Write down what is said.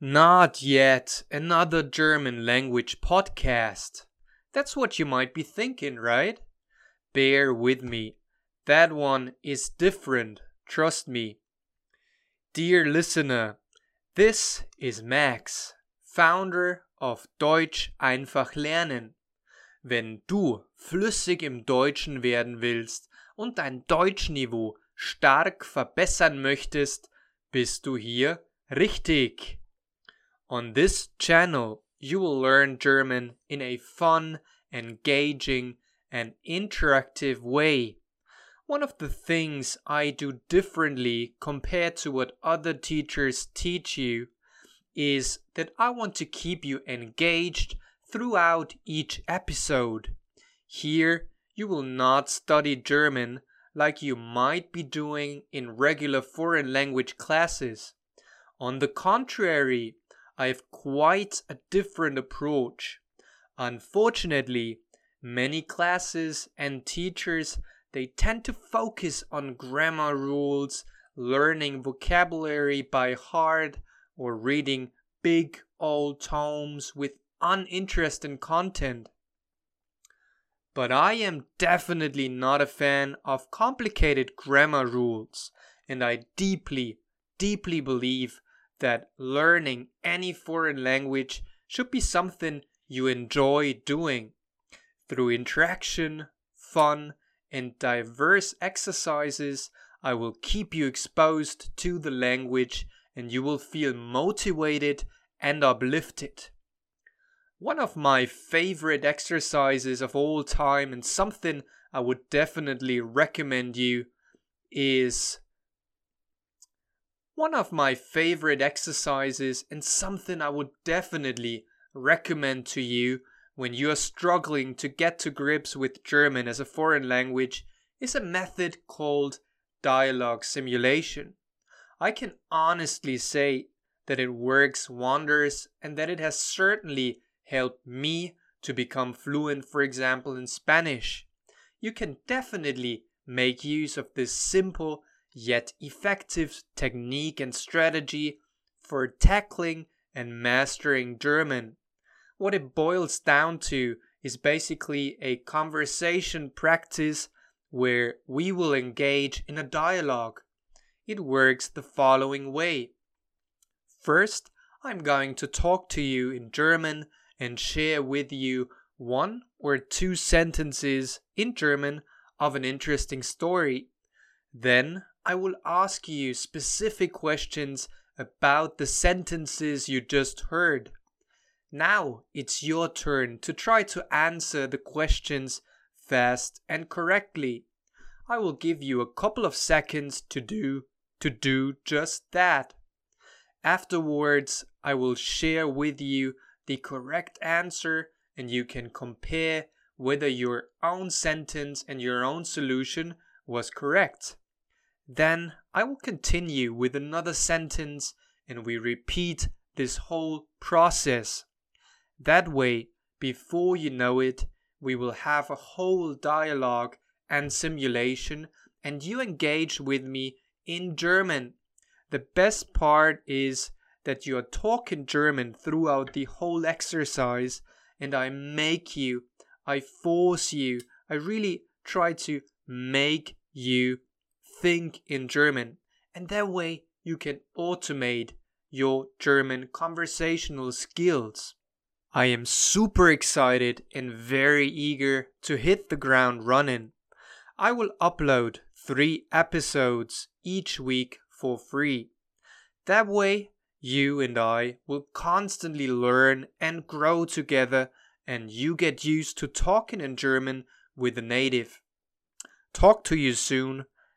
Not yet another German language podcast. That's what you might be thinking, right? Bear with me. That one is different, trust me. Dear listener, this is Max, founder of Deutsch einfach lernen. Wenn du flüssig im Deutschen werden willst und dein Deutschniveau stark verbessern möchtest, bist du hier richtig. On this channel, you will learn German in a fun, engaging, and interactive way. One of the things I do differently compared to what other teachers teach you is that I want to keep you engaged throughout each episode. Here, you will not study German like you might be doing in regular foreign language classes. On the contrary, I have quite a different approach. Unfortunately, many classes and teachers, they tend to focus on grammar rules, learning vocabulary by heart, or reading big old tomes with uninteresting content. But I am definitely not a fan of complicated grammar rules, and I deeply believe that learning any foreign language should be something you enjoy doing. Through interaction, fun, and diverse exercises, I will keep you exposed to the language and you will feel motivated and uplifted. One of my favorite exercises of all time, and something I would definitely recommend you, is when you are struggling to get to grips with German as a foreign language is a method called dialogue simulation. I can honestly say that it works wonders and that it has certainly helped me to become fluent, for example, in Spanish. You can definitely make use of this simple yet effective technique and strategy for tackling and mastering German. What it boils down to is basically a conversation practice where we will engage in a dialogue. It works the following way. First, I'm going to talk to you in German and share with you one or two sentences in German of an interesting story. Then, I will ask you specific questions about the sentences you just heard. Now it's your turn to try to answer the questions fast and correctly. I will give you a couple of seconds to do just that. Afterwards, I will share with you the correct answer and you can compare whether your own sentence and your own solution was correct. Then I will continue with another sentence and we repeat this whole process. That way, before you know it, we will have a whole dialogue and simulation and you engage with me in German. The best part is that you are talking German throughout the whole exercise and I force you, I really try to make you think in German, and that way you can automate your German conversational skills. I am super excited and very eager to hit the ground running. I will upload 3 episodes each week for free. That way you and I will constantly learn and grow together and you get used to talking in German with a native. Talk to you soon.